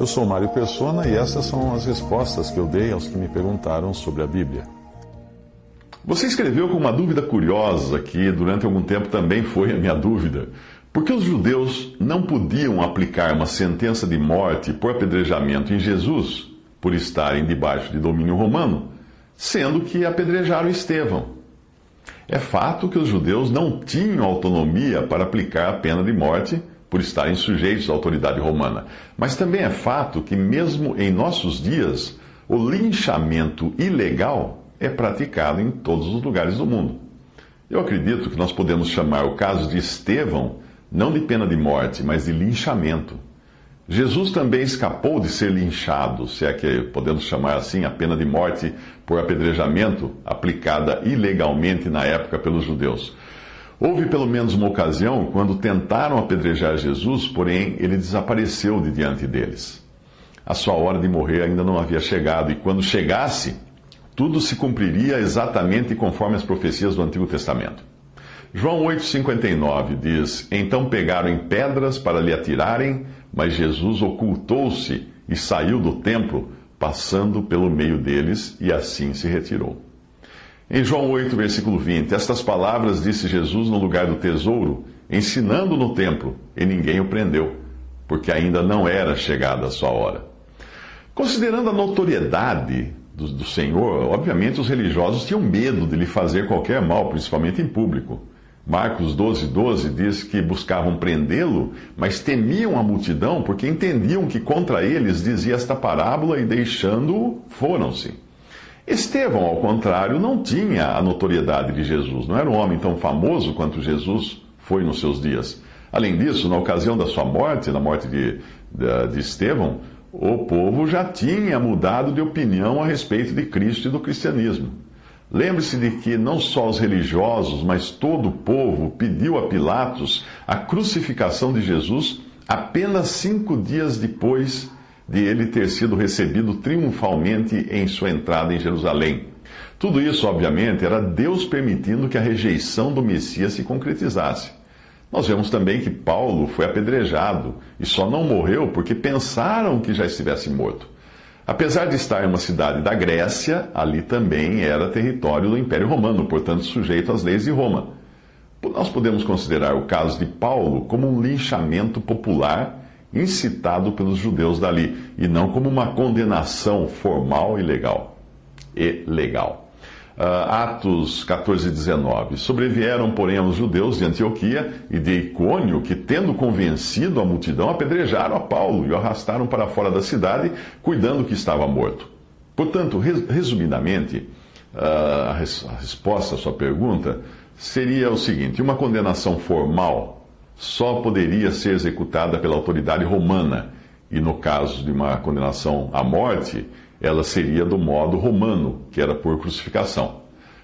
Eu sou Mário Persona e essas são as respostas que eu dei aos que me perguntaram sobre a Bíblia. Você escreveu com uma dúvida curiosa que durante algum tempo também foi a minha dúvida. Por que os judeus não podiam aplicar uma sentença de morte por apedrejamento em Jesus, por estarem debaixo de domínio romano, sendo que apedrejaram Estevão? É fato que os judeus não tinham autonomia para aplicar a pena de morte por estarem sujeitos à autoridade romana. Mas também é fato que, mesmo em nossos dias, o linchamento ilegal é praticado em todos os lugares do mundo. Eu acredito que nós podemos chamar o caso de Estevão, não de pena de morte, mas de linchamento. Jesus também escapou de ser linchado, se é que podemos chamar assim a pena de morte por apedrejamento, aplicada ilegalmente na época pelos judeus. Houve pelo menos uma ocasião quando tentaram apedrejar Jesus, porém ele desapareceu de diante deles. A sua hora de morrer ainda não havia chegado, e quando chegasse, tudo se cumpriria exatamente conforme as profecias do Antigo Testamento. João 8,59 diz: Então pegaram em pedras para lhe atirarem, mas Jesus ocultou-se e saiu do templo, passando pelo meio deles, e assim se retirou. Em João 8, versículo 20, estas palavras disse Jesus no lugar do tesouro, ensinando no templo, e ninguém o prendeu, porque ainda não era chegada a sua hora. Considerando a notoriedade do Senhor, obviamente os religiosos tinham medo de lhe fazer qualquer mal, principalmente em público. Marcos 12, 12 diz que buscavam prendê-lo, mas temiam a multidão, porque entendiam que contra eles dizia esta parábola, e deixando-o, foram-se. Estevão, ao contrário, não tinha a notoriedade de Jesus. Não era um homem tão famoso quanto Jesus foi nos seus dias. Além disso, na ocasião da sua morte, na morte de Estevão, o povo já tinha mudado de opinião a respeito de Cristo e do cristianismo. Lembre-se de que não só os religiosos, mas todo o povo pediu a Pilatos a crucificação de Jesus apenas 5 dias depois de ele ter sido recebido triunfalmente em sua entrada em Jerusalém. Tudo isso, obviamente, era Deus permitindo que a rejeição do Messias se concretizasse. Nós vemos também que Paulo foi apedrejado e só não morreu porque pensaram que já estivesse morto. Apesar de estar em uma cidade da Grécia, ali também era território do Império Romano, portanto sujeito às leis de Roma. Nós podemos considerar o caso de Paulo como um linchamento popular incitado pelos judeus dali, e não como uma condenação formal e legal. Atos 14,19. Sobrevieram, porém, aos judeus de Antioquia e de Icônio, que, tendo convencido a multidão, apedrejaram a Paulo e o arrastaram para fora da cidade, cuidando que estava morto. Portanto, resumidamente, a resposta à sua pergunta seria o seguinte: uma condenação formal só poderia ser executada pela autoridade romana, e no caso de uma condenação à morte, ela seria do modo romano, que era por crucificação.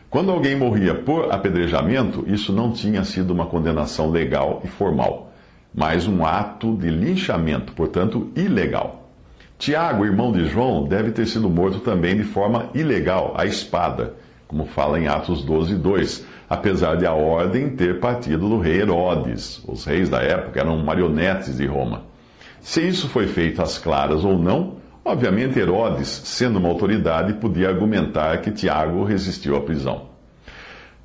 Quando alguém morria por apedrejamento, isso não tinha sido uma condenação legal e formal, mas um ato de linchamento, portanto, ilegal. Tiago, irmão de João, deve ter sido morto também de forma ilegal, à espada, como fala em Atos 12, 2, apesar de a ordem ter partido do rei Herodes. Os reis da época eram marionetes de Roma. Se isso foi feito às claras ou não, obviamente Herodes, sendo uma autoridade, podia argumentar que Tiago resistiu à prisão.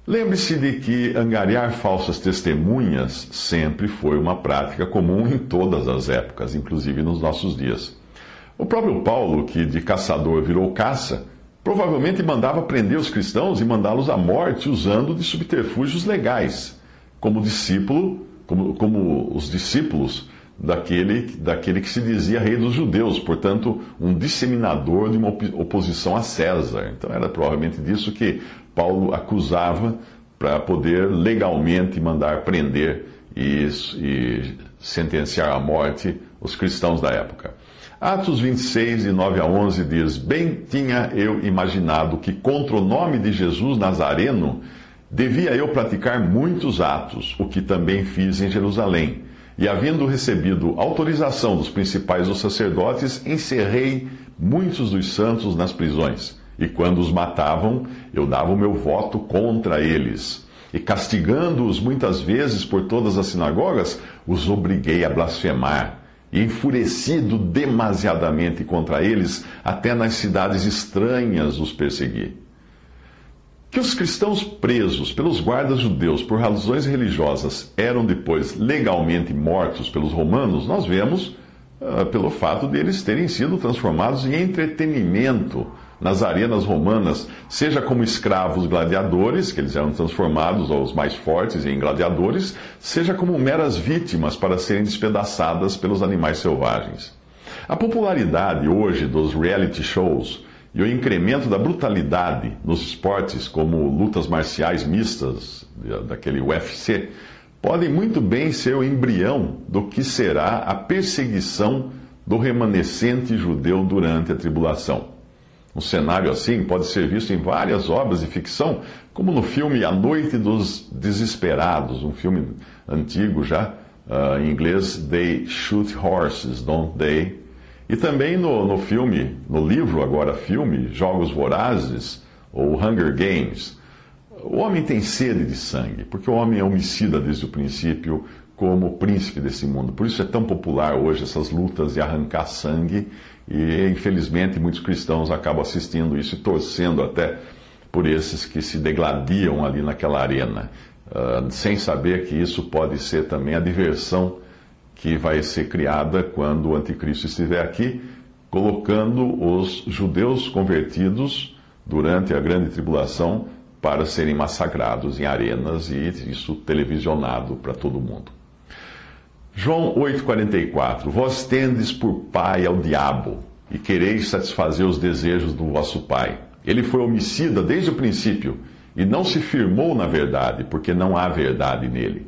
Lembre-se de que angariar falsas testemunhas sempre foi uma prática comum em todas as épocas, inclusive nos nossos dias. O próprio Paulo, que de caçador virou caça, provavelmente mandava prender os cristãos e mandá-los à morte usando de subterfúgios legais, como os discípulos daquele que se dizia rei dos judeus, portanto, um disseminador de uma oposição a César. Então era provavelmente disso que Paulo acusava para poder legalmente mandar prender e sentenciar à morte os cristãos da época. Atos 26, de 9 a 11, diz: Bem tinha eu imaginado que contra o nome de Jesus Nazareno devia eu praticar muitos atos, o que também fiz em Jerusalém. E havendo recebido autorização dos principais dos sacerdotes, encerrei muitos dos santos nas prisões. E quando os matavam, eu dava o meu voto contra eles. E castigando-os muitas vezes por todas as sinagogas, os obriguei a blasfemar. e enfurecido demasiadamente contra eles, até nas cidades estranhas os persegui. Que os cristãos presos pelos guardas judeus por razões religiosas eram depois legalmente mortos pelos romanos, nós vemos pelo fato de eles terem sido transformados em entretenimento nas arenas romanas, seja como escravos gladiadores, que eles eram transformados aos mais fortes em gladiadores, seja como meras vítimas para serem despedaçadas pelos animais selvagens. A popularidade hoje dos reality shows e o incremento da brutalidade nos esportes, como lutas marciais mistas, daquele UFC, podem muito bem ser o embrião do que será a perseguição do remanescente judeu durante a tribulação. Um cenário assim pode ser visto em várias obras de ficção, como no filme A Noite dos Desesperados, um filme antigo já, em inglês, They Shoot Horses, Don't They? E também no livro, Jogos Vorazes, ou Hunger Games. O homem tem sede de sangue, porque o homem é homicida desde o princípio, como príncipe desse mundo. Por isso é tão popular hoje essas lutas de arrancar sangue, e infelizmente muitos cristãos acabam assistindo isso e torcendo até por esses que se degladiam ali naquela arena, sem saber que isso pode ser também a diversão que vai ser criada quando o anticristo estiver aqui, colocando os judeus convertidos durante a grande tribulação para serem massacrados em arenas, e isso televisionado para todo mundo. João 8,44: Vós tendes por pai ao diabo, e quereis satisfazer os desejos do vosso pai. Ele foi homicida desde o princípio, e não se firmou na verdade, porque não há verdade nele.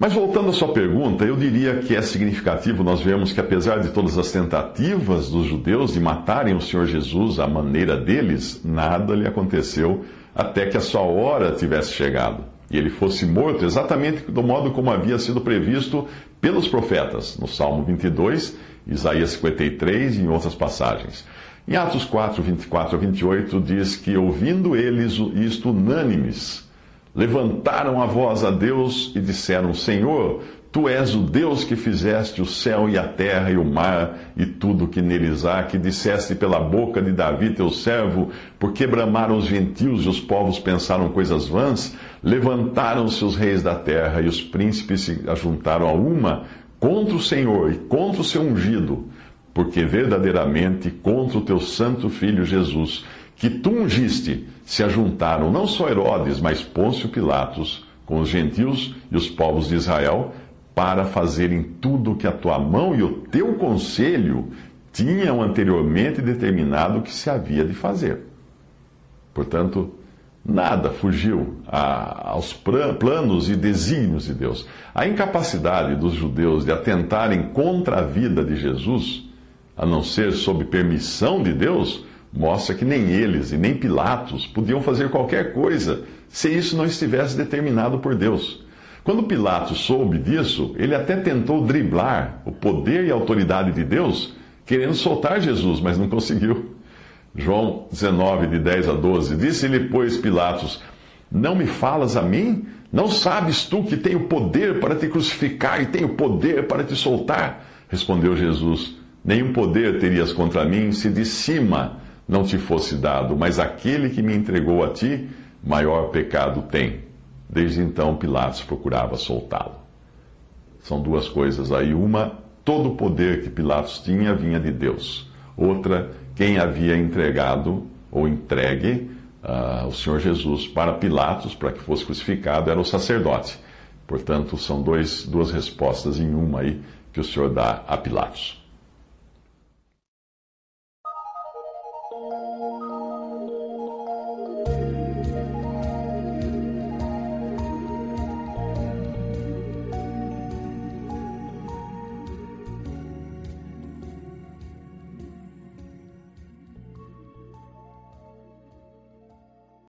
Mas voltando à sua pergunta, eu diria que é significativo nós vermos que, apesar de todas as tentativas dos judeus de matarem o Senhor Jesus à maneira deles, nada lhe aconteceu até que a sua hora tivesse chegado e ele fosse morto exatamente do modo como havia sido previsto pelos profetas, no Salmo 22, Isaías 53 e em outras passagens. Em Atos 4, 24 a 28, diz que, ouvindo eles isto unânimes, levantaram a voz a Deus e disseram: Senhor, Tu és o Deus que fizeste o céu e a terra e o mar e tudo que neles há, que disseste pela boca de Davi teu servo, porque bramaram os gentios e os povos pensaram coisas vãs, levantaram-se os reis da terra e os príncipes se ajuntaram a uma contra o Senhor e contra o seu ungido, porque verdadeiramente contra o teu santo filho Jesus, que tu ungiste, se ajuntaram não só Herodes, mas Pôncio Pilatos, com os gentios e os povos de Israel, para fazerem tudo o que a tua mão e o teu conselho tinham anteriormente determinado que se havia de fazer. Portanto, nada fugiu aos planos e desígnios de Deus. A incapacidade dos judeus de atentarem contra a vida de Jesus, a não ser sob permissão de Deus, mostra que nem eles e nem Pilatos podiam fazer qualquer coisa se isso não estivesse determinado por Deus. Quando Pilatos soube disso, ele até tentou driblar o poder e a autoridade de Deus, querendo soltar Jesus, mas não conseguiu. João 19, de 10 a 12, disse-lhe, pois, Pilatos: Não me falas a mim? Não sabes tu que tenho poder para te crucificar e tenho poder para te soltar? Respondeu Jesus: Nenhum poder terias contra mim se de cima não te fosse dado, mas aquele que me entregou a ti, maior pecado tem. Desde então, Pilatos procurava soltá-lo. São duas coisas aí. Uma, todo o poder que Pilatos tinha vinha de Deus. Outra, quem havia entregado ou entregue o Senhor Jesus para Pilatos, para que fosse crucificado, era o sacerdote. Portanto, são duas respostas em uma aí que o Senhor dá a Pilatos.